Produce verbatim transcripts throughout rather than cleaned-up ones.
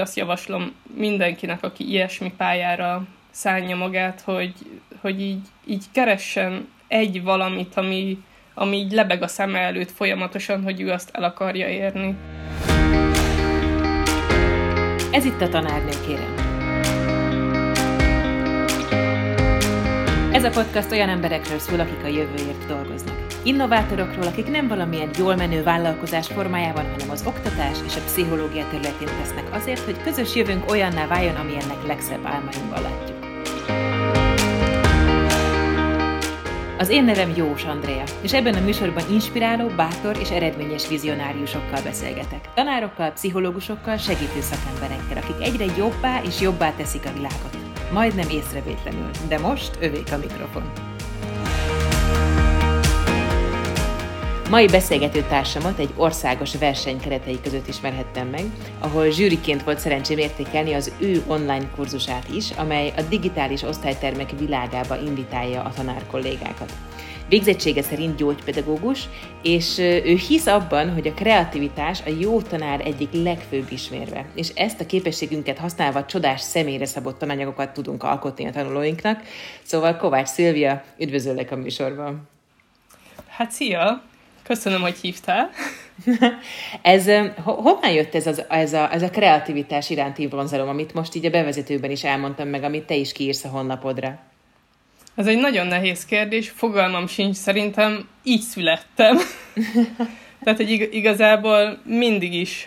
Azt javaslom mindenkinek, aki ilyesmi pályára szánja magát, hogy, hogy így, így keressen egy valamit, ami, ami így lebeg a szeme előtt folyamatosan, hogy ő azt el akarja érni. Ez itt a Tanárnő, kérem. Ez a podcast olyan emberekről szól, akik a jövőért dolgoznak. Innovátorokról, akik nem valamilyen jól menő vállalkozás formájában, hanem az oktatás és a pszichológia területén tesznek azért, hogy közös jövőnk olyanná váljon, amilyennek legszebb álmainkban látjuk. Az én nevem Jós Andréa, és ebben a műsorban inspiráló, bátor és eredményes vizionáriusokkal beszélgetek. Tanárokkal, pszichológusokkal, segítő szakemberekkel, akik egyre jobbá és jobbá teszik a világot. Majdnem észrevétlenül, de most övék a mikrofon. Mai beszélgető társamat egy országos verseny keretei között ismerhettem meg, ahol zsűriként volt szerencsém értékelni az ő online kurzusát is, amely a digitális osztálytermek világába invitálja a tanár kollégákat. Végzettsége szerint gyógypedagógus, és ő hisz abban, hogy a kreativitás a jó tanár egyik legfőbb ismérve, és ezt a képességünket használva csodás személyre szabott tananyagokat tudunk alkotni a tanulóinknak. Szóval Kovács Szilvia, üdvözöllek a műsorban! Hát szia! Köszönöm, hogy hívtál. ez, honnan jött ez, az, ez, a, ez a kreativitás iránti vonzalom, amit most így a bevezetőben is elmondtam meg, amit te is kiírsz a honlapodra? Ez egy nagyon nehéz kérdés, fogalmam sincs, szerintem így születtem. Tehát, hogy igazából mindig is,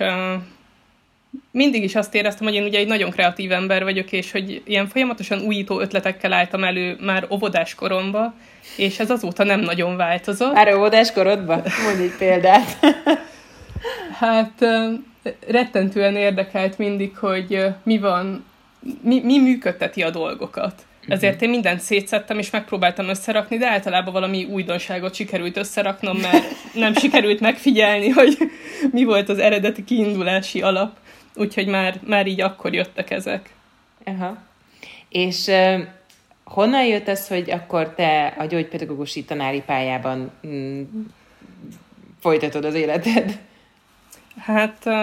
mindig is azt éreztem, hogy én ugye egy nagyon kreatív ember vagyok, és hogy ilyen folyamatosan újító ötletekkel álltam elő már óvodás koromba, és ez azóta nem nagyon változott. Már óvodás korodban? Mondj egy példát. Hát rettentően érdekelt mindig, hogy mi van, mi, mi működteti a dolgokat. Ezért én mindent szétszettem, és megpróbáltam összerakni, de általában valami újdonságot sikerült összeraknom, mert nem sikerült megfigyelni, hogy mi volt az eredeti kiindulási alap. Úgyhogy már, már így akkor jöttek ezek. Aha. És uh, honnan jött az, hogy akkor te a gyógypedagógusi tanári pályában mm, folytatod az életed? Hát uh,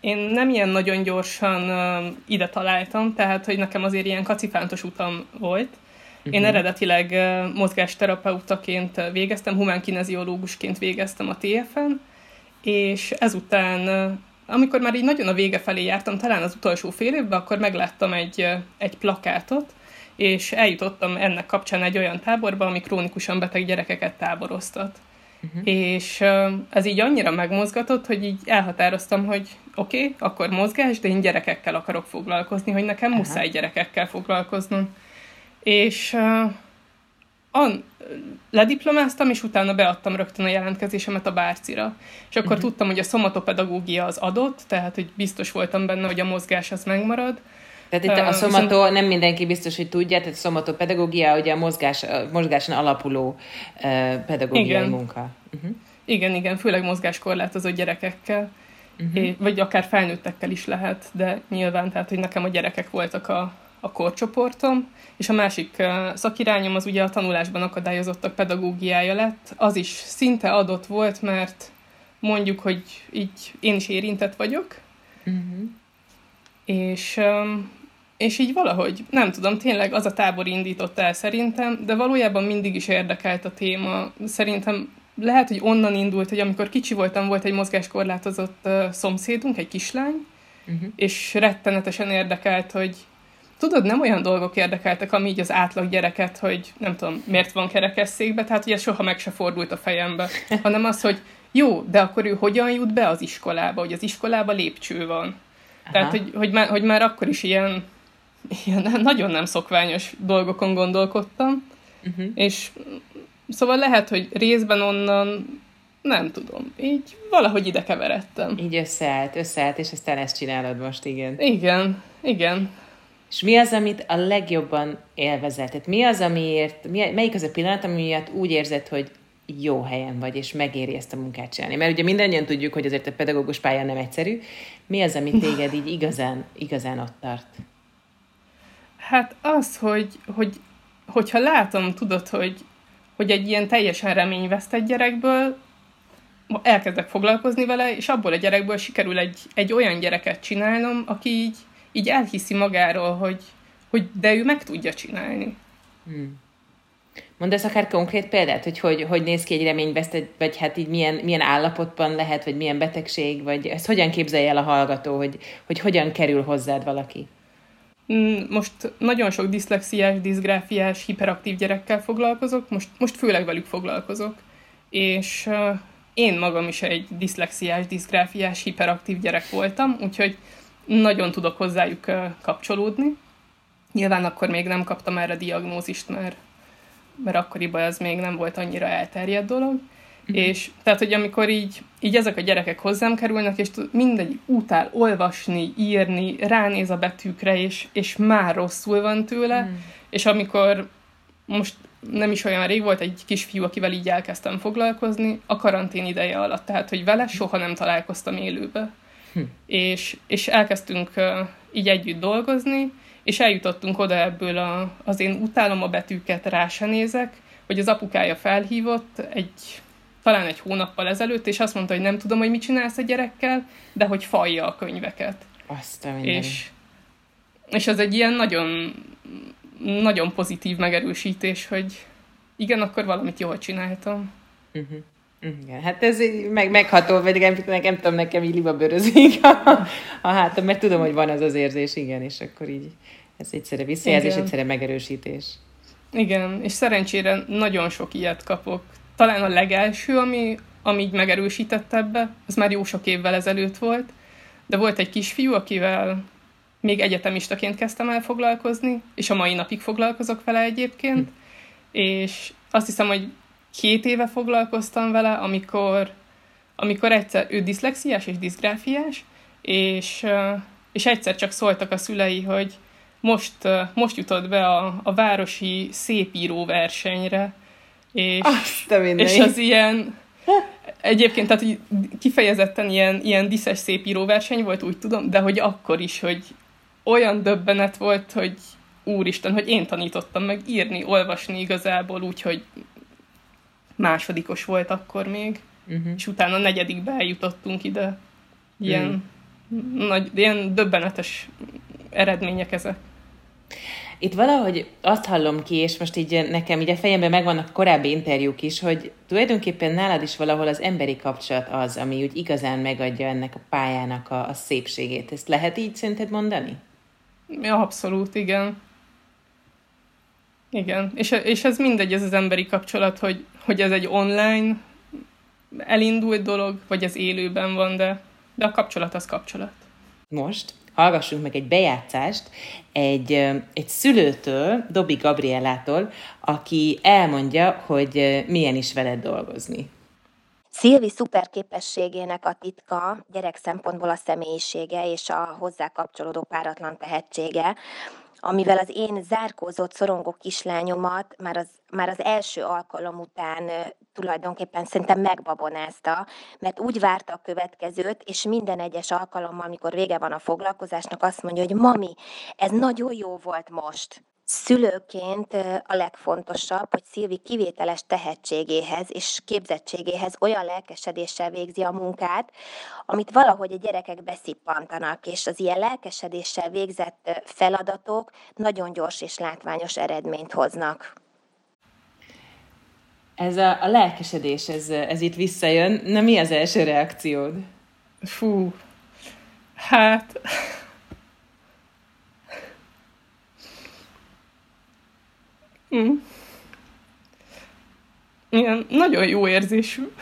én nem ilyen nagyon gyorsan uh, ide találtam, tehát hogy nekem azért ilyen kacifántos utam volt. Uh-huh. Én eredetileg uh, mozgásterapeutaként végeztem, humánkineziológusként végeztem a té ef en, és ezután... Uh, Amikor már így nagyon a vége felé jártam, talán az utolsó fél évben, akkor megláttam egy, egy plakátot, és eljutottam ennek kapcsán egy olyan táborba, ami krónikusan beteg gyerekeket táboroztat. Uh-huh. És ez így annyira megmozgatott, hogy így elhatároztam, hogy oké, okay, akkor mozgás, de én gyerekekkel akarok foglalkozni, hogy nekem uh-huh. muszáj gyerekekkel foglalkoznom. És uh, an, lediplomáztam, és utána beadtam rögtön a jelentkezésemet a Bárcira. És akkor uh-huh. tudtam, hogy a szomatopedagógia az adott, tehát hogy biztos voltam benne, hogy a mozgás az megmarad. Tehát itt a szomató, viszont... nem mindenki biztos, hogy tudja, tehát szomatopedagógia ugye a mozgás, mozgáson alapuló pedagógiai igen. munka. Uh-huh. Igen, igen, főleg mozgáskorlátozott gyerekekkel, uh-huh. és, vagy akár felnőttekkel is lehet, de nyilván, tehát hogy nekem a gyerekek voltak a a korcsoportom, és a másik szakirányom az ugye a tanulásban akadályozottak pedagógiája lett. Az is szinte adott volt, mert mondjuk, hogy így én is érintett vagyok, uh-huh. és, és így valahogy, nem tudom, tényleg az a tábor indított el szerintem, de valójában mindig is érdekelt a téma. Szerintem lehet, hogy onnan indult, hogy amikor kicsi voltam, volt egy mozgáskorlátozott szomszédunk, egy kislány, uh-huh. és rettenetesen érdekelt, hogy tudod, nem olyan dolgok érdekeltek, ami így az átlag gyereket, hogy nem tudom, miért van kerekesszékbe, tehát ugye soha meg se fordult a fejembe, hanem az, hogy jó, de akkor ő hogyan jut be az iskolába, hogy az iskolába lépcső van. Aha. Tehát, hogy, hogy, már, hogy már akkor is ilyen, ilyen nagyon nem szokványos dolgokon gondolkodtam, uh-huh. és szóval lehet, hogy részben onnan, nem tudom, így valahogy ide keveredtem. Így összeállt, összeállt, és aztán ezt csinálod most, igen. Igen, igen. És mi az, amit a legjobban élvezel? Tehát mi az, amiért, mi, melyik az a pillanat, ami miatt úgy érzed, hogy jó helyen vagy, és megéri ezt a munkát csinálni? Mert ugye mindannyian tudjuk, hogy azért a pedagógus pálya nem egyszerű. Mi az, amit téged így igazán, igazán ott tart? Hát az, hogy, hogy hogyha látom, tudod, hogy, hogy egy ilyen teljesen reményvesztett gyerekből elkezdek foglalkozni vele, és abból a gyerekből sikerül egy, egy olyan gyereket csinálnom, aki így, így elhiszi magáról, hogy, hogy de ő meg tudja csinálni. Hmm. Mondasz akár konkrét példát, hogy hogy, hogy néz ki egy reményvesztett, vagy hát így milyen, milyen állapotban lehet, vagy milyen betegség, vagy ezt hogyan képzelje el a hallgató, hogy, hogy hogyan kerül hozzád valaki? Most nagyon sok diszlexiás, diszgráfiás, hiperaktív gyerekkel foglalkozok, most, most főleg velük foglalkozok, és uh, én magam is egy diszlexiás, diszgráfiás, hiperaktív gyerek voltam, úgyhogy nagyon tudok hozzájuk uh, kapcsolódni. Nyilván akkor még nem kaptam erre diagnózist, mert, mert akkoriban ez még nem volt annyira elterjedt dolog, mm. és tehát, hogy amikor így, így ezek a gyerekek hozzám kerülnek, és mindegy utál olvasni, írni, ránéz a betűkre, és, és már rosszul van tőle, mm. és amikor most nem is olyan rég volt egy kisfiú, akivel így elkezdtem foglalkozni, a karantén ideje alatt, tehát, hogy vele soha nem találkoztam élőbe. Hm. És, és elkezdtünk uh, így együtt dolgozni, és eljutottunk oda ebből a, az én utálom a betűket, rá se nézek, hogy az apukája felhívott egy, talán egy hónappal ezelőtt, és azt mondta, hogy nem tudom, hogy mit csinálsz a gyerekkel, de hogy falja a könyveket. Azt a minden. És, és ez egy ilyen nagyon, nagyon pozitív megerősítés, hogy igen, akkor valamit jól csináltam. Uh-huh. Igen, hát ez meg, megható, vagy nem, nem tudom, nekem így libabőrözik a, a hátam, mert tudom, hogy van az az érzés, igen, és akkor így ez egyszerre visszajelzés, egyszerre megerősítés. Igen, és szerencsére nagyon sok ilyet kapok. Talán a legelső, ami, ami így megerősített ebbe, az már jó sok évvel ezelőtt volt, de volt egy kisfiú, akivel még egyetemistaként kezdtem el foglalkozni, és a mai napig foglalkozok vele egyébként, hm. és azt hiszem, hogy két éve foglalkoztam vele, amikor, amikor egyszer, ő diszlexiás és diszgráfiás, és, és egyszer csak szóltak a szülei, hogy most, most jutott be a, a városi szépíró versenyre. És, azt a mindenit. És az ilyen, egyébként tehát kifejezetten ilyen, ilyen diszes szépíró verseny volt, úgy tudom, de hogy akkor is, hogy olyan döbbenet volt, hogy úristen, hogy én tanítottam meg írni, olvasni igazából, úgyhogy másodikos volt akkor még, uh-huh. és utána negyedikbe eljutottunk ide. Ilyen, uh-huh. nagy, ilyen döbbenetes eredmények ezek. Itt valahogy azt hallom ki, és most így nekem így a fejemben megvannak korábbi interjúk is, hogy tulajdonképpen nálad is valahol az emberi kapcsolat az, ami úgy igazán megadja ennek a pályának a, a szépségét. Ezt lehet így szerinted mondani? Ja, abszolút, igen. Igen, és, és ez mindegy, ez az emberi kapcsolat, hogy, hogy ez egy online elindult dolog, vagy ez élőben van, de, de a kapcsolat az kapcsolat. Most hallgassunk meg egy bejátszást egy, egy szülőtől, Dobi Gabrielától, aki elmondja, hogy milyen is veled dolgozni. Szilvi szuperképességének a titka gyerek szempontból a személyisége és a hozzá kapcsolódó páratlan tehetsége, amivel az én zárkózott, szorongó kislányomat már az, már az első alkalom után tulajdonképpen szerintem megbabonázta, mert úgy várta a következőt, és minden egyes alkalommal, amikor vége van a foglalkozásnak, azt mondja, hogy mami, ez nagyon jó volt most. Szülőként a legfontosabb, hogy Szilvi kivételes tehetségéhez és képzettségéhez olyan lelkesedéssel végzi a munkát, amit valahogy a gyerekek beszippantanak, és az ilyen lelkesedéssel végzett feladatok nagyon gyors és látványos eredményt hoznak. Ez a, a lelkesedés, ez, ez itt visszajön. Na, mi az első reakciód? Fú, hát... Mm. Ilyen nagyon jó érzésű.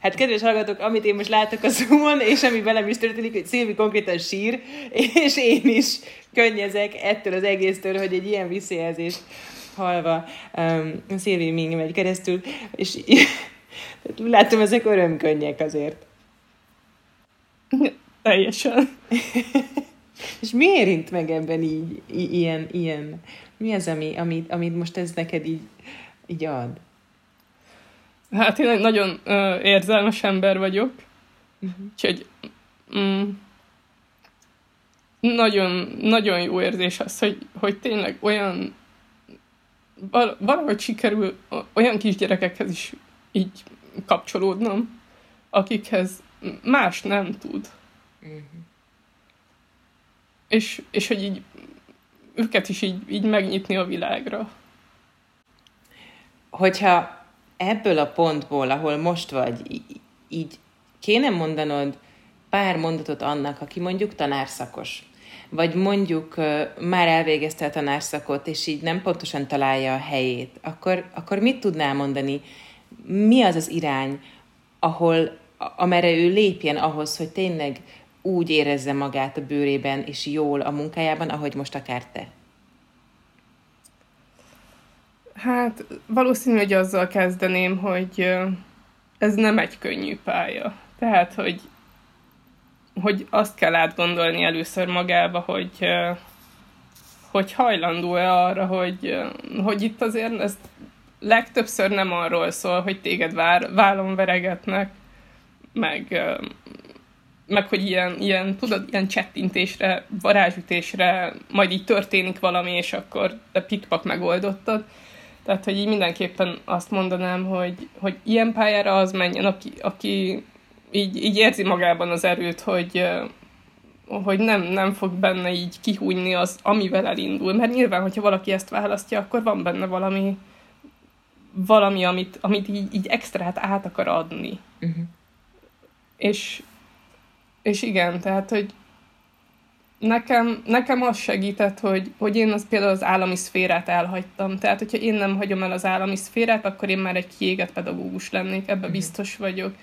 Hát kedves hallgatók, amit én most látok a Zoomon, és ami velem is történik, hogy Szilvi konkrétan sír, és én is könnyezek ettől az egésztől, hogy egy ilyen visszajelzést hallva um, Szilvi még megy keresztül, és látom, ezek örömkönnyek azért. Teljesen. És mi érint meg ebben így, i- ilyen, ilyen? Mi az, ami, amit, amit most ez neked így, így ad? Hát én egy nagyon ö, érzelmes ember vagyok, uh-huh. úgyhogy mm, nagyon, nagyon jó érzés az, hogy, hogy tényleg olyan, valahogy sikerül olyan kisgyerekekhez is így kapcsolódnom, akikhez más nem tud. Uh-huh. És, és hogy így őket is így, így megnyitni a világra. Hogyha ebből a pontból, ahol most vagy, így kéne mondanod pár mondatot annak, aki mondjuk tanárszakos, vagy mondjuk már elvégezte a tanárszakot, és így nem pontosan találja a helyét, akkor, akkor mit tudnál mondani? Mi az az irány, ahol, amerre ő lépjen ahhoz, hogy tényleg úgy érezze magát a bőrében és jól a munkájában, ahogy most akár te? Hát valószínű, hogy azzal kezdeném, hogy ez nem egy könnyű pálya. Tehát, hogy, hogy azt kell átgondolni először magába, hogy, hogy hajlandó-e arra, hogy, hogy itt azért ez legtöbbször nem arról szól, hogy téged vár, vállon veregetnek, meg, meg hogy ilyen, ilyen, tudod, ilyen csettintésre, varázsütésre, majd így történik valami, és akkor te pikpak megoldottad. Tehát, hogy így mindenképpen azt mondanám, hogy, hogy ilyen pályára az menjen, aki, aki így, így érzi magában az erőt, hogy, hogy nem, nem fog benne így kihújni az, amivel elindul. Mert nyilván, hogyha valaki ezt választja, akkor van benne valami, valami amit, amit így, így extrát át akar adni. Uh-huh. És, és igen, tehát, hogy Nekem, nekem az segített, hogy, hogy én az, például az állami szférát elhagytam. Tehát, hogyha én nem hagyom el az állami szférát, akkor én már egy kiégett pedagógus lennék, ebben biztos vagyok.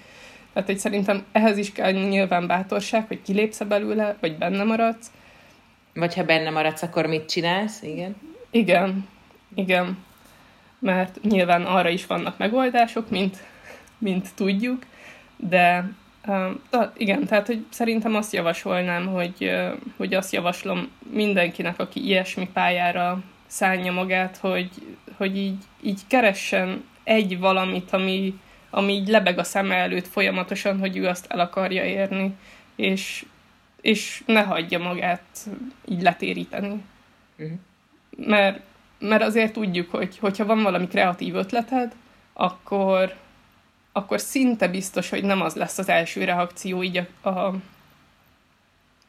Tehát, hogy szerintem ehhez is kell nyilván bátorság, hogy kilépsz belőle, vagy benne maradsz. Vagy ha benne maradsz, akkor mit csinálsz? Igen. Igen, igen. Mert nyilván arra is vannak megoldások, mint, mint tudjuk, de... Uh, igen, tehát hogy szerintem azt javasolnám, hogy, uh, hogy azt javaslom mindenkinek, aki ilyesmi pályára szánja magát, hogy, hogy így, így keressen egy valamit, ami, ami így lebeg a szeme előtt folyamatosan, hogy ő azt el akarja érni, és, és ne hagyja magát így letéríteni. Uh-huh. Mert, mert azért tudjuk, hogy hogyha van valami kreatív ötleted, akkor... akkor szinte biztos, hogy nem az lesz az első reakció így a, a,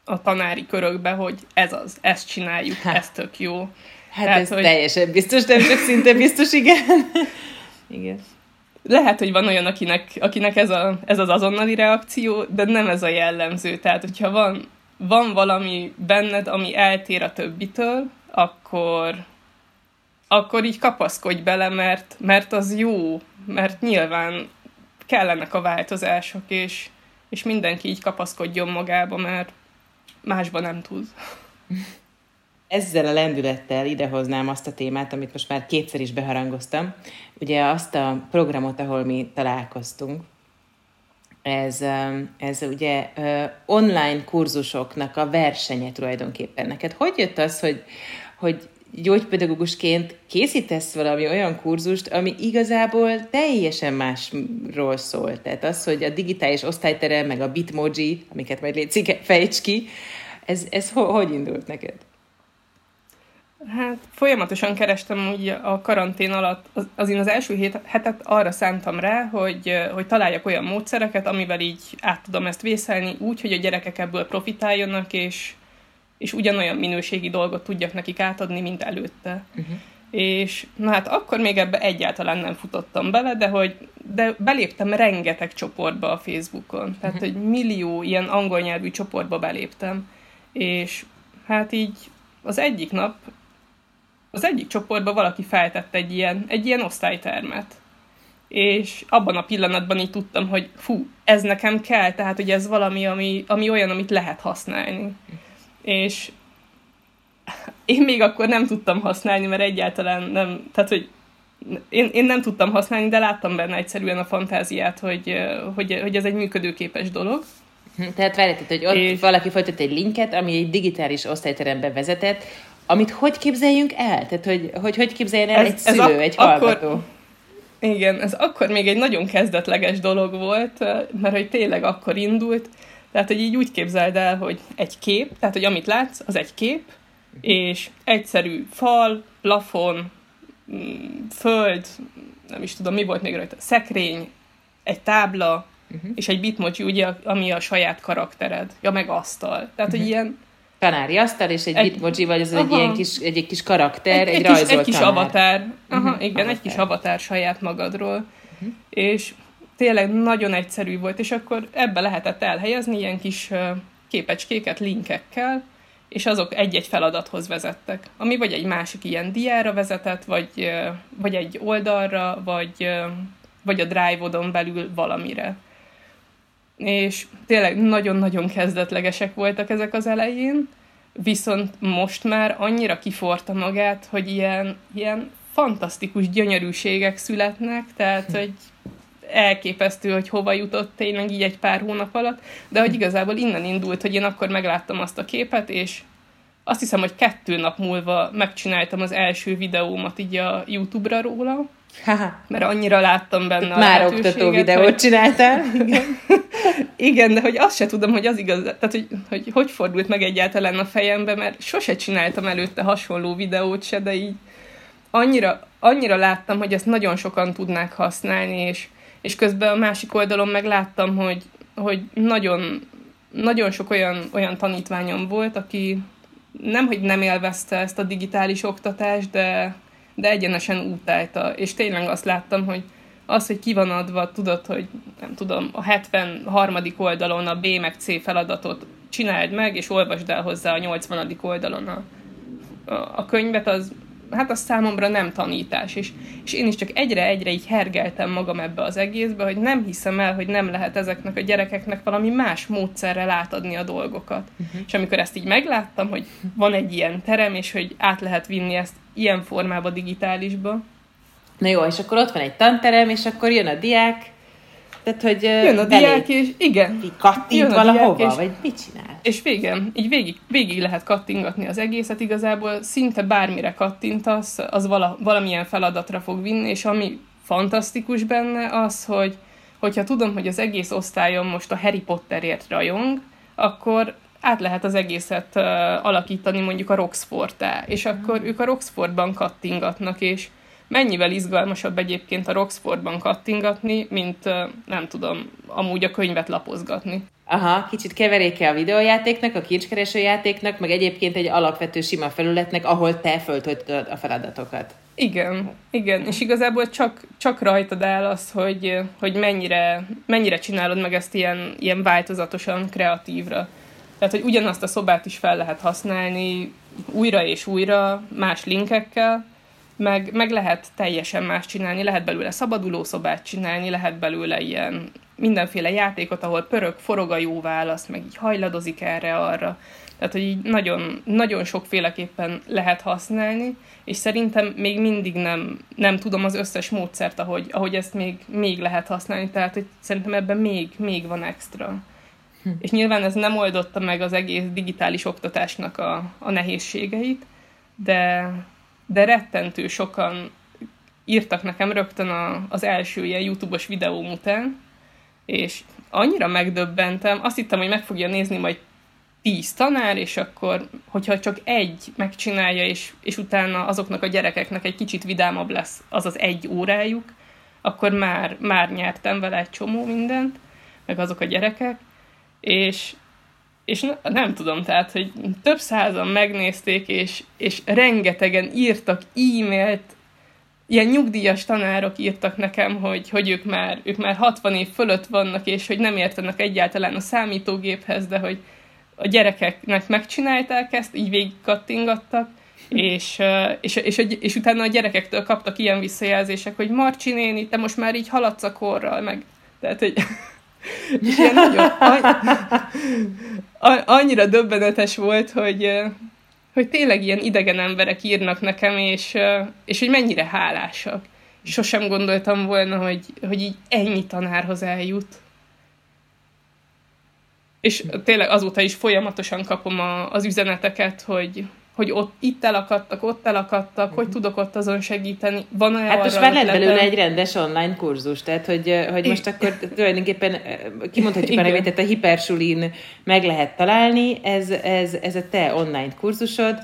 a tanári körökben, hogy ez az, ezt csináljuk, ha. Ez tök jó. Hát tehát, ez hogy... teljesen biztos, nem csak szinte biztos, igen. Igen. Lehet, hogy van olyan, akinek, akinek ez, a, ez az azonnali reakció, de nem ez a jellemző. Tehát, hogyha van, van valami benned, ami eltér a többitől, akkor... akkor így kapaszkodj bele, mert, mert az jó, mert nyilván kellenek a változások, és, és mindenki így kapaszkodjon magába, mert másba nem tud. Ezzel a lendülettel idehoznám azt a témát, amit most már kétszer is beharangoztam. Ugye azt a programot, ahol mi találkoztunk, ez, ez ugye online kurzusoknak a versenye tulajdonképpen. Neked hogy jött az, hogy, hogy gyógypedagógusként készítesz valami olyan kurzust, ami igazából teljesen másról szól. Tehát az, hogy a digitális osztályterem, meg a Bitmoji, amiket majd létszik, fejts ki, ez, ez ho- hogy indult neked? Hát folyamatosan kerestem úgy a karantén alatt, az, az én az első hét, hetet arra szántam rá, hogy, hogy találjak olyan módszereket, amivel így át tudom ezt vészelni, úgy, hogy a gyerekek ebből profitáljanak, és és ugyanolyan minőségi dolgot tudjak nekik átadni, mint előtte. Uh-huh. És na hát akkor még ebbe egyáltalán nem futottam bele, de hogy de beléptem rengeteg csoportba a Facebookon. Tehát, uh-huh. hogy millió ilyen angol nyelvű csoportba beléptem. És hát így az egyik nap, az egyik csoportba valaki feltett egy ilyen, egy ilyen osztálytermet. És abban a pillanatban így tudtam, hogy fú, ez nekem kell, tehát hogy ez valami, ami, ami olyan, amit lehet használni. És én még akkor nem tudtam használni, mert egyáltalán nem, tehát, hogy én, én nem tudtam használni, de láttam benne egyszerűen a fantáziát, hogy, hogy, hogy ez egy működőképes dolog. Tehát várjátok, hogy ott és... valaki folytott egy linket, ami egy digitális osztályterembe vezetett, amit hogy képzeljünk el? Tehát, hogy hogy, hogy képzeljen el ez, egy szülő, ak- egy hallgató? Akkor... Igen, ez akkor még egy nagyon kezdetleges dolog volt, mert hogy tényleg akkor indult. Tehát, hogy így úgy képzeld el, hogy egy kép, tehát, hogy amit látsz, az egy kép, és egyszerű fal, plafon, föld, nem is tudom, mi volt még rajta, szekrény, egy tábla, uh-huh. és egy bitmoji, ugye, ami a saját karaktered, ja, meg asztal. Tehát, uh-huh. hogy ilyen... Tanári asztal, és egy, egy bitmoji, vagy az aha. egy ilyen kis, egy, egy kis karakter, egy, egy rajzolt tanár. Egy kis avatár. Aha, uh-huh. igen, avatar. Egy kis avatár saját magadról. Uh-huh. És tényleg nagyon egyszerű volt, és akkor ebbe lehetett elhelyezni ilyen kis képecskéket linkekkel, és azok egy-egy feladathoz vezettek. Ami vagy egy másik ilyen diára vezetett, vagy, vagy egy oldalra, vagy, vagy a Drive-odon belül valamire. És tényleg nagyon-nagyon kezdetlegesek voltak ezek az elején, viszont most már annyira kiforta magát, hogy ilyen, ilyen fantasztikus gyönyörűségek születnek, tehát, hogy elképesztő, hogy hova jutott tényleg így egy pár hónap alatt, de hogy igazából innen indult, hogy én akkor megláttam azt a képet, és azt hiszem, hogy kettő nap múlva megcsináltam az első videómat így a YouTube-ra róla, mert annyira láttam benne Itt a már oktató videót hogy... csináltál. Igen. Igen, de hogy azt se tudom, hogy az igaz, tehát hogy, hogy hogy fordult meg egyáltalán a fejembe, mert sose csináltam előtte hasonló videót se, de így annyira, annyira láttam, hogy ezt nagyon sokan tudnák használni, és és közben a másik oldalon meg láttam, hogy, hogy nagyon, nagyon sok olyan, olyan tanítványom volt, aki nem, hogy nem élvezte ezt a digitális oktatást, de, de egyenesen utálta. És tényleg azt láttam, hogy az, hogy ki van adva, tudod, hogy nem tudom, a hetvenharmadik oldalon a B meg C feladatot csináld meg, és olvasd el hozzá a nyolcvanadik oldalon a, a, a könyvet, az... hát az számomra nem tanítás, és, és én is csak egyre-egyre így hergeltem magam ebbe az egészbe, hogy nem hiszem el, hogy nem lehet ezeknek a gyerekeknek valami más módszerrel átadni a dolgokat. Uh-huh. És amikor ezt így megláttam, hogy van egy ilyen terem, és hogy át lehet vinni ezt ilyen formába, digitálisba. Na jó, és akkor ott van egy tanterem, és akkor jön a diák, tehát, hogy jön a diák, és igen. Kattint valahova, és, vagy mit csinál? És végén, így végig, végig lehet kattingatni az egészet, igazából szinte bármire kattintasz, az vala, valamilyen feladatra fog vinni, és ami fantasztikus benne az, hogy hogyha tudom, hogy az egész osztályom most a Harry Potterért rajong, akkor át lehet az egészet uh, alakítani mondjuk a Roxforttá, és akkor ők a Roxfortban kattingatnak, és mennyivel izgalmasabb egyébként a Roxfortban kattingatni, mint, nem tudom, amúgy a könyvet lapozgatni. Aha, kicsit keveréke a videójátéknak, a kincskereső játéknak, meg egyébként egy alapvető sima felületnek, ahol te föltöltöd a feladatokat. Igen, igen, és igazából csak, csak rajtad áll az, hogy, hogy mennyire, mennyire csinálod meg ezt ilyen, ilyen változatosan, kreatívra. Tehát, hogy ugyanazt a szobát is fel lehet használni újra és újra, más linkekkel, Meg, meg lehet teljesen más csinálni, lehet belőle szabaduló szobát csinálni, lehet belőle ilyen mindenféle játékot, ahol pörög, forog a jó válasz, meg így hajladozik erre-arra. Tehát, hogy így nagyon, nagyon sokféleképpen lehet használni, és szerintem még mindig nem, nem tudom az összes módszert, ahogy, ahogy ezt még, még lehet használni, tehát hogy szerintem ebben még, még van extra. Hm. És nyilván ez nem oldotta meg az egész digitális oktatásnak a, a nehézségeit, de... de rettentő sokan írtak nekem rögtön a, az első ilyen YouTube-os videóm után, és annyira megdöbbentem, azt hittem, hogy meg fogja nézni majd tíz tanár, és akkor, hogyha csak egy megcsinálja, és, és utána azoknak a gyerekeknek egy kicsit vidámabb lesz az az egy órájuk, akkor már, már nyertem vele egy csomó mindent, meg azok a gyerekek, és... és nem tudom, tehát, hogy több százan megnézték, és, és rengetegen írtak e-mailt, ilyen nyugdíjas tanárok írtak nekem, hogy, hogy ők, már, ők már hatvan év fölött vannak, és hogy nem értenek egyáltalán a számítógéphez, de hogy a gyerekeknek megcsinálták ezt, így végig kattingattak, és, és, és, és utána a gyerekektől kaptak ilyen visszajelzések, hogy Marcsi néni, te most már így haladsz a korral, meg tehát, hogy... És ilyen nagyon, annyira döbbenetes volt, hogy, hogy tényleg ilyen idegen emberek írnak nekem, és, és hogy mennyire hálásak. Sosem gondoltam volna, hogy, hogy így ennyi tanárhoz eljut. És tényleg azóta is folyamatosan kapom a, az üzeneteket, hogy, hogy ott itt elakadtak, ott elakadtak, uh-huh. hogy tudok ott azon segíteni. Van hát arra most már lett belőle egy rendes online kurzus, tehát hogy, hogy most akkor tulajdonképpen kimondhatjuk már, hogy a HiperSulin meg lehet találni, ez, ez, ez a te online kurzusod,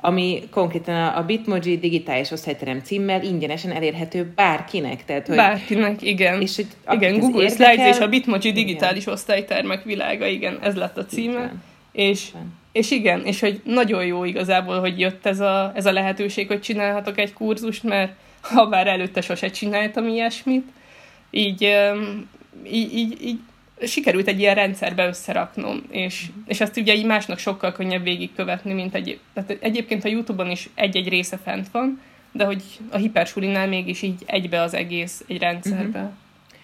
ami konkrétan a Bitmoji digitális osztályterem címmel ingyenesen elérhető bárkinek. Tehát, hogy bárkinek, igen. És hogy igen, Google érdekel, Slides és a Bitmoji digitális igen. osztálytermek világa, igen, ez lett a címe. És, és igen, és hogy nagyon jó igazából, hogy jött ez a, ez a lehetőség, hogy csinálhatok egy kurzust, mert ha bár előtte sose csináltam ilyesmit, így, így, így, így sikerült egy ilyen rendszerbe összeraknom, és, és ezt ugye így másnak sokkal könnyebb végigkövetni, mint egy, tehát egyébként a YouTube-on is egy-egy része fent van, de hogy a HiperSulinál mégis így egybe az egész egy rendszerbe. Uh-huh.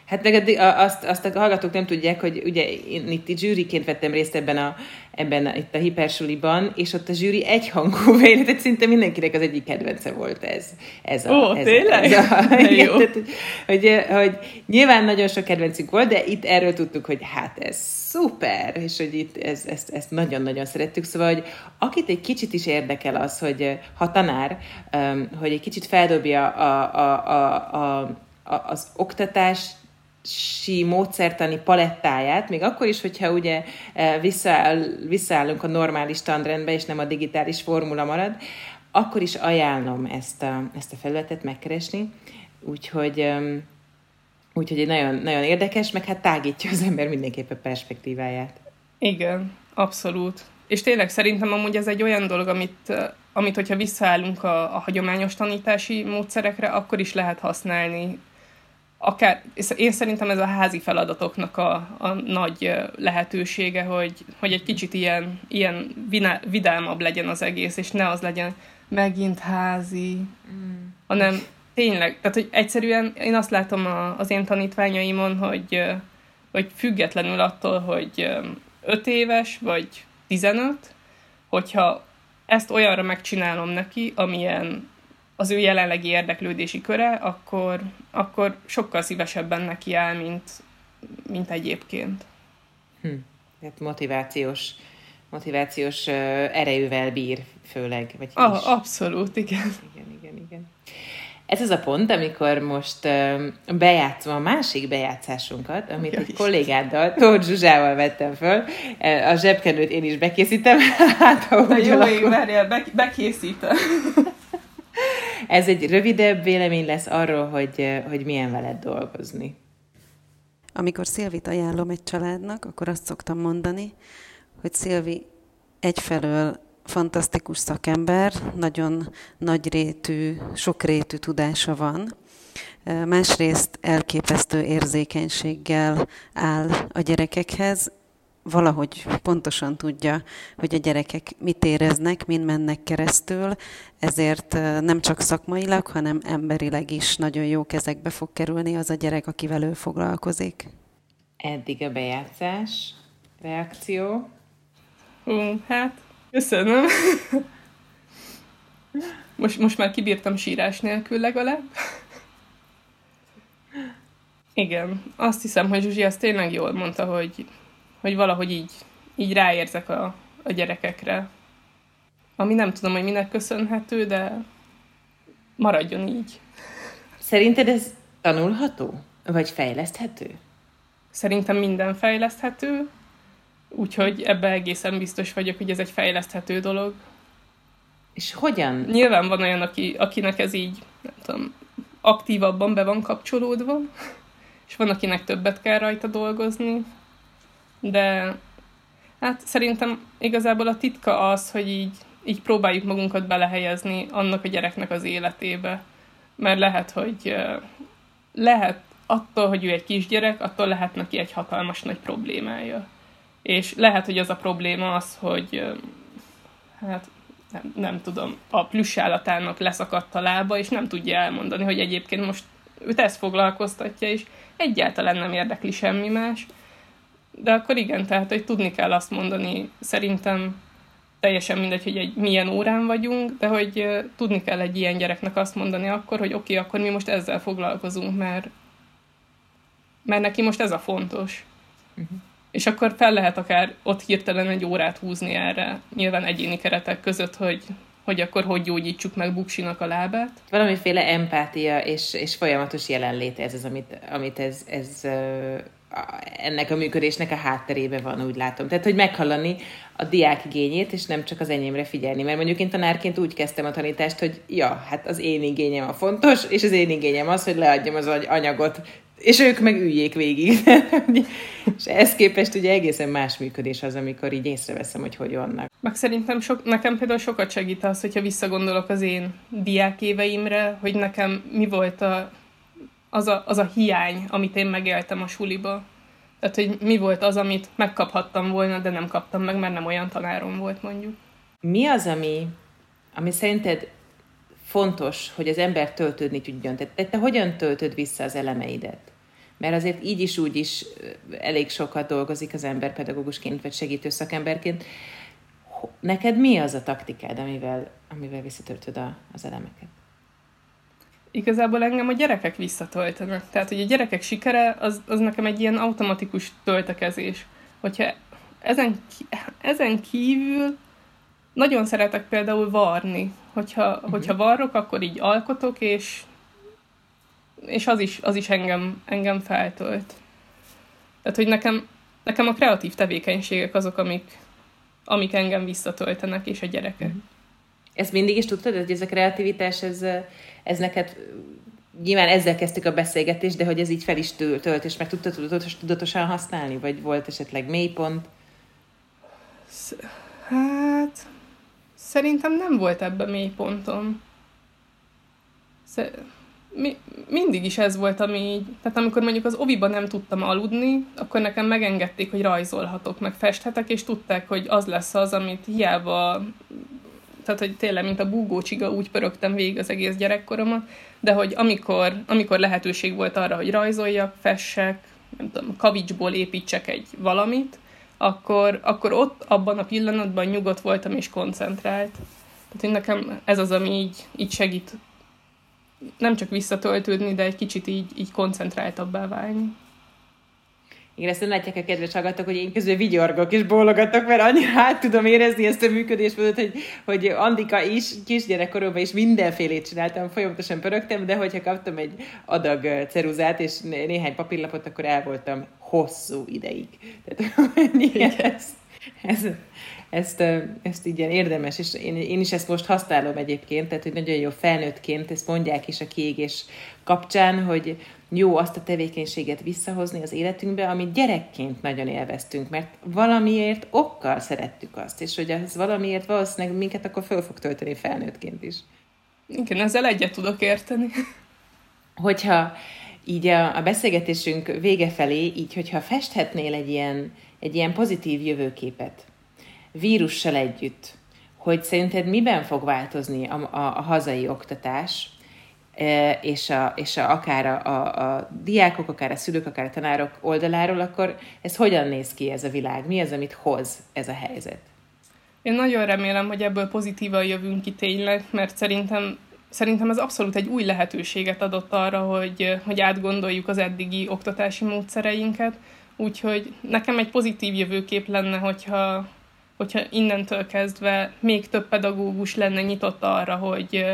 Hát meg azt, azt a hallgatók nem tudják, hogy ugye én itt zsűriként vettem részt ebben a, ebben a, itt a HiperSuliban, és ott a zsűri egyhangú véletet, szinte mindenkinek az egyik kedvence volt ez. ez a, Ó, ez tényleg? Ez a, igen, tehát, hogy, hogy, hogy nyilván nagyon sok kedvencünk volt, de itt erről tudtuk, hogy hát ez szuper, és hogy itt ez, ezt, ezt nagyon-nagyon szerettük. Szóval, hogy akit egy kicsit is érdekel az, hogy ha tanár, hogy egy kicsit feldobja a, a, a, a, az oktatás si módszertani palettáját, még akkor is, hogyha ugye visszaáll, visszaállunk a normális tanrendbe, és nem a digitális formula marad, akkor is ajánlom ezt a, ezt a felületet megkeresni. Úgyhogy, úgyhogy nagyon, nagyon érdekes, meg hát tágítja az ember mindenképp a perspektíváját. Igen, abszolút. És tényleg szerintem amúgy ez egy olyan dolog, amit, amit hogyha visszaállunk a, a hagyományos tanítási módszerekre, akkor is lehet használni. Akár, én szerintem ez a házi feladatoknak a, a nagy lehetősége, hogy, hogy egy kicsit ilyen, ilyen vidámabb legyen az egész, és ne az legyen megint házi, mm. hanem tényleg, tehát hogy egyszerűen én azt látom a, az én tanítványaimon, hogy, hogy függetlenül attól, hogy öt éves, vagy tizenöt, hogyha ezt olyanra megcsinálom neki, amilyen az ő jelenlegi érdeklődési köre, akkor, akkor sokkal szívesebben neki áll, mint, mint egyébként. Hm. Tehát motivációs, motivációs uh, erejűvel bír főleg. Vagy ah, abszolút, igen. Igen, igen, igen. Ez az a pont, amikor most uh, bejátszom a másik bejátszásunkat, amit ja, egy kollégáddal, Tóth Zsuzsával vettem föl. A zsebkenőt én is bekészítem. Hát, ha úgy jó, én várjál, be- bekészítem. Ez egy rövidebb vélemény lesz arról, hogy, hogy milyen veled dolgozni. Amikor Szilvit ajánlom egy családnak, akkor azt szoktam mondani, hogy Szilvi egyfelől fantasztikus szakember, nagyon nagyrétű, sokrétű tudása van, másrészt elképesztő érzékenységgel áll a gyerekekhez, valahogy pontosan tudja, hogy a gyerekek mit éreznek, min mennek keresztül, ezért nem csak szakmailag, hanem emberileg is nagyon jó kezekbe fog kerülni az a gyerek, akivel ő foglalkozik. Eddig a bejátszás, reakció. Hú, hát, köszönöm. Most, most már kibírtam sírás nélkül legalább. Igen, azt hiszem, hogy Zsuzsi azt tényleg jól mondta, hogy hogy valahogy így, így ráérzek a, a gyerekekre. Ami nem tudom, hogy minek köszönhető, de maradjon így. Szerinted ez tanulható? Vagy fejleszthető? Szerintem minden fejleszthető, úgyhogy ebben egészen biztos vagyok, hogy ez egy fejleszthető dolog. És hogyan? Nyilván van olyan, aki, akinek ez így, nem tudom, aktívabban be van kapcsolódva, és van, akinek többet kell rajta dolgozni, de hát szerintem igazából a titka az, hogy így, így próbáljuk magunkat belehelyezni annak a gyereknek az életébe. Mert lehet, hogy lehet attól, hogy ő egy kisgyerek, attól lehet neki egy hatalmas nagy problémája. És lehet, hogy az a probléma az, hogy hát nem, nem tudom, a plüss állatának leszakadt a lába, és nem tudja elmondani, hogy egyébként most őt ezt foglalkoztatja, és egyáltalán nem érdekli semmi más. De akkor igen, tehát, hogy tudni kell azt mondani, szerintem teljesen mindegy, hogy egy milyen órán vagyunk, de hogy tudni kell egy ilyen gyereknek azt mondani akkor, hogy oké, okay, akkor mi most ezzel foglalkozunk, mert, mert neki most ez a fontos. Uh-huh. És akkor fel lehet akár ott hirtelen egy órát húzni erre, nyilván egyéni keretek között, hogy, hogy akkor hogy gyógyítsuk meg Buksinak a lábát. Valamiféle empátia és, és folyamatos jelenlét ez az, amit, amit ez... ez ennek a működésnek a hátterében van, úgy látom. Tehát, hogy meghallani a diák igényét, és nem csak az enyémre figyelni. Mert mondjuk én tanárként úgy kezdtem a tanítást, hogy ja, hát az én igényem a fontos, és az én igényem az, hogy leadjam az anyagot, és ők meg üljék végig. És ehhez képest ugye egészen más működés az, amikor így észreveszem, hogy hogy vannak. Meg szerintem sok, nekem például sokat segít az, hogyha visszagondolok az én diákéveimre, hogy nekem mi volt a Az a, az a hiány, amit én megéltem a suliba. Tehát, hogy mi volt az, amit megkaphattam volna, de nem kaptam meg, mert nem olyan tanárom volt, mondjuk. Mi az, ami, ami szerinted fontos, hogy az ember töltődni tudjon? Tehát te hogyan töltöd vissza az elemeidet? Mert azért így is, úgy is elég sokat dolgozik az ember pedagógusként, vagy segítő szakemberként. Neked mi az a taktikád, amivel, amivel visszatöltöd a, az elemeket? Igazából engem a gyerekek visszatöltenek. Tehát, hogy a gyerekek sikere, az, az nekem egy ilyen automatikus töltekezés. Hogyha ezen, ezen kívül nagyon szeretek például varni. Hogyha, mm-hmm. hogyha varrok, akkor így alkotok, és, és az is, az is engem, engem feltölt. Tehát, hogy nekem, nekem a kreatív tevékenységek azok, amik, amik engem visszatöltenek, és a gyerekek. Mm-hmm. Ezt mindig is tudtad, hogy ez a kreativitás, ez, ez neked, nyilván ezzel kezdtük a beszélgetést, de hogy ez így fel is tölt, és meg tudtad tudatos, tudatosan használni? Vagy volt esetleg mélypont? Hát, szerintem nem volt ebben mélypontom. Mi, mindig is ez volt, ami így, tehát amikor mondjuk az oviban nem tudtam aludni, akkor nekem megengedték, hogy rajzolhatok, meg festhetek, és tudták, hogy az lesz az, amit hiába... Tehát, hogy tényleg, mint a búgócsiga, úgy pörögtem végig az egész gyerekkoromat, de hogy amikor, amikor lehetőség volt arra, hogy rajzoljak, fessek, nem tudom, kavicsból építsek egy valamit, akkor, akkor ott, abban a pillanatban nyugodt voltam és koncentrált. Tehát nekem ez az, ami így, így segít nem csak visszatöltődni, de egy kicsit így, így koncentráltabbá válni. Igen, ezt nem látják a kedves hallgatók, hogy én közül vigyorgok és bólogatok, mert annyira át tudom érezni ezt a működésmódot, hogy, hogy Andika is kisgyerekkoromban is mindenfélét csináltam, folyamatosan pörögtem, de hogyha kaptam egy adag ceruzát és néhány papírlapot, akkor el voltam hosszú ideig. Tehát igen, ezt, ezt, ezt, ezt így érdemes, és én, én is ezt most használom egyébként, tehát hogy nagyon jó felnőttként, ezt mondják is a kiégés kapcsán, hogy jó azt a tevékenységet visszahozni az életünkbe, amit gyerekként nagyon élveztünk, mert valamiért okkal szerettük azt, és hogy ez valamiért valószínűleg minket akkor föl fog tölteni felnőttként is. Igen, ezzel egyet tudok érteni. Hogyha így a, a beszélgetésünk vége felé, így hogyha festhetnél egy ilyen, egy ilyen pozitív jövőképet, vírussal együtt, hogy szerinted miben fog változni a, a, a hazai oktatás, és, a, és a, akár a, a, a diákok, akár a szülők, akár a tanárok oldaláról, akkor ez hogyan néz ki ez a világ? Mi az, amit hoz ez a helyzet? Én nagyon remélem, hogy ebből pozitívan jövünk ki tényleg, mert szerintem, szerintem ez abszolút egy új lehetőséget adott arra, hogy, hogy átgondoljuk az eddigi oktatási módszereinket, úgyhogy nekem egy pozitív jövőkép lenne, hogyha, hogyha innentől kezdve még több pedagógus lenne nyitott arra, hogy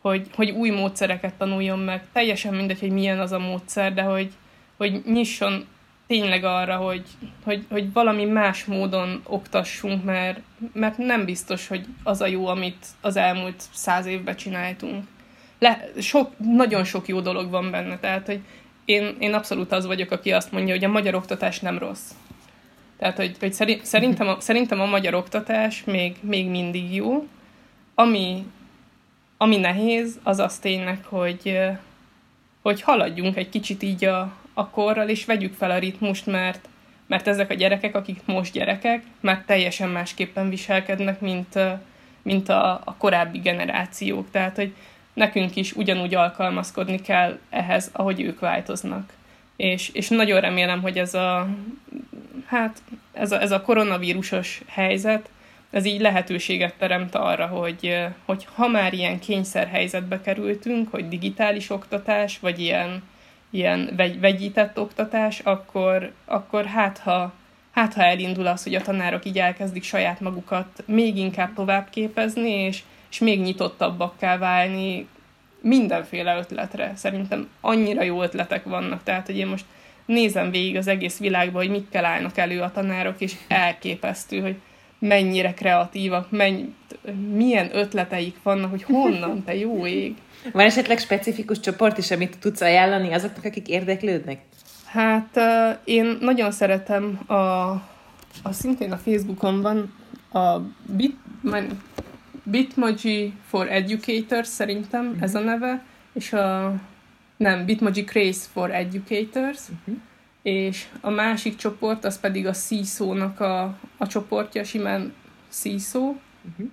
Hogy, hogy új módszereket tanuljon meg. Teljesen mindegy, hogy milyen az a módszer, de hogy, hogy nyisson tényleg arra, hogy, hogy, hogy valami más módon oktassunk, mert, mert nem biztos, hogy az a jó, amit az elmúlt száz évben csináltunk. Le, sok, nagyon sok jó dolog van benne, tehát hogy én, én abszolút az vagyok, aki azt mondja, hogy a magyar oktatás nem rossz. Tehát, hogy, hogy szerintem, a, szerintem a magyar oktatás még, még mindig jó, ami Ami nehéz, az az tényleg, hogy, hogy haladjunk egy kicsit így a, a korral, és vegyük fel a ritmust, mert, mert ezek a gyerekek, akik most gyerekek, már teljesen másképpen viselkednek, mint, mint a, a korábbi generációk. Tehát, hogy nekünk is ugyanúgy alkalmazkodni kell ehhez, ahogy ők változnak. És, és nagyon remélem, hogy ez a, hát, ez a, ez a koronavírusos helyzet, ez így lehetőséget teremt arra, hogy, hogy ha már ilyen kényszerhelyzetbe kerültünk, hogy digitális oktatás, vagy ilyen, ilyen vegy, vegyített oktatás, akkor, akkor hát, ha, hát ha elindul az, hogy a tanárok így elkezdik saját magukat még inkább továbbképezni, és, és még nyitottabbakká válni mindenféle ötletre. Szerintem annyira jó ötletek vannak, tehát hogy én most nézem végig az egész világban, hogy mikkel állnak elő a tanárok, és elképesztő, hogy mennyire kreatívak, menny- milyen ötleteik vannak, hogy honnan, te jó ég. Van esetleg specifikus csoport is, amit tudsz ajánlani azoknak, akik érdeklődnek? Hát én nagyon szeretem a, a szintén a Facebookon van a Bit, Bitmoji for Educators, szerintem uh-huh. ez a neve, és a nem, Bitmoji Craze for Educators, uh-huh. és a másik csoport, az pedig a Szíszónak a, a csoportja, simán Szíszó, uh-huh.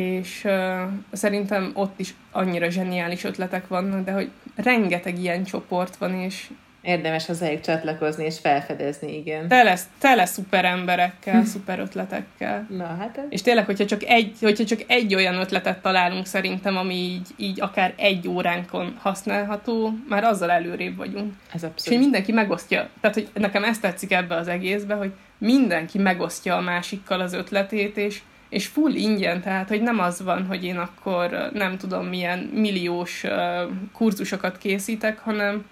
és uh, szerintem ott is annyira zseniális ötletek vannak, de hogy rengeteg ilyen csoport van, és érdemes hozzájuk csatlakozni és felfedezni, igen. Tele, tele szuper emberekkel, szuper ötletekkel. Na, hát ez... És tényleg, hogyha csak, egy, hogyha csak egy olyan ötletet találunk szerintem, ami így, így akár egy óránkon használható, már azzal előrébb vagyunk. Ez abszolút. És hogy mindenki megosztja. Tehát, hogy nekem ezt tetszik ebbe az egészbe, hogy mindenki megosztja a másikkal az ötletét, és, és full ingyen, tehát, hogy nem az van, hogy én akkor nem tudom milyen milliós kurzusokat készítek, hanem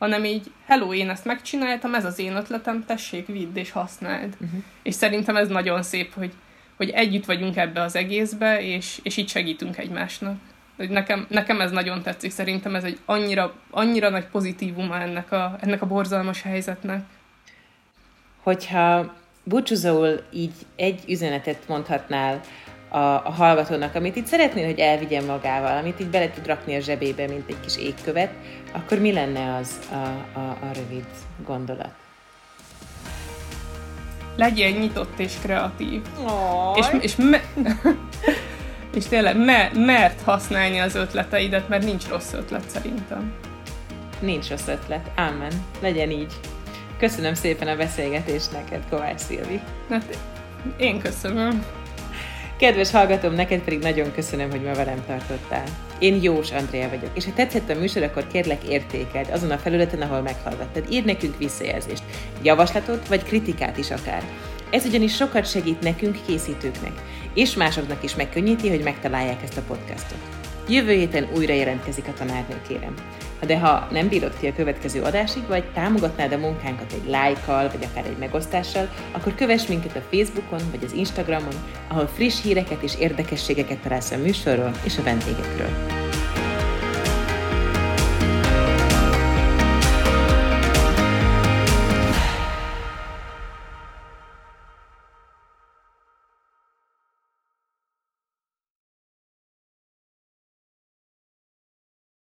hanem így, hello, én ezt megcsináltam, ez az én ötletem, tessék, vidd és használd. Uh-huh. És szerintem ez nagyon szép, hogy, hogy együtt vagyunk ebbe az egészbe, és, és így segítünk egymásnak. Nekem, nekem ez nagyon tetszik, szerintem ez egy annyira, annyira nagy pozitívuma ennek a, ennek a borzalmas helyzetnek. Hogyha búcsúzóul így egy üzenetet mondhatnál a, a hallgatónak, amit itt szeretnél, hogy elvigyen magával, amit így bele tud rakni a zsebébe, mint egy kis égkövet, akkor mi lenne az a, a, a rövid gondolat? Legyen nyitott és kreatív. És, és, me, és tényleg me, mert használni az ötleteidet, mert nincs rossz ötlet szerintem. Nincs rossz ötlet. Ámen. Legyen így. Köszönöm szépen a beszélgetést neked, Kovács Szilvi. Hát, én köszönöm. Kedves hallgatóm, neked pedig nagyon köszönöm, hogy ma velem tartottál. Én Jós Andréa vagyok, és ha tetszett a műsor, akkor kérlek értékeld azon a felületen, ahol meghallgattad. Írd nekünk visszajelzést, javaslatot vagy kritikát is akár. Ez ugyanis sokat segít nekünk, készítőknek, és másoknak is megkönnyíti, hogy megtalálják ezt a podcastot. Jövő héten újra jelentkezik a tanárnő, kérem. De ha nem bírod ki a következő adásig, vagy támogatnád a munkánkat egy lájkkal, vagy akár egy megosztással, akkor kövess minket a Facebookon, vagy az Instagramon, ahol friss híreket és érdekességeket találsz a műsorról és a vendégekről.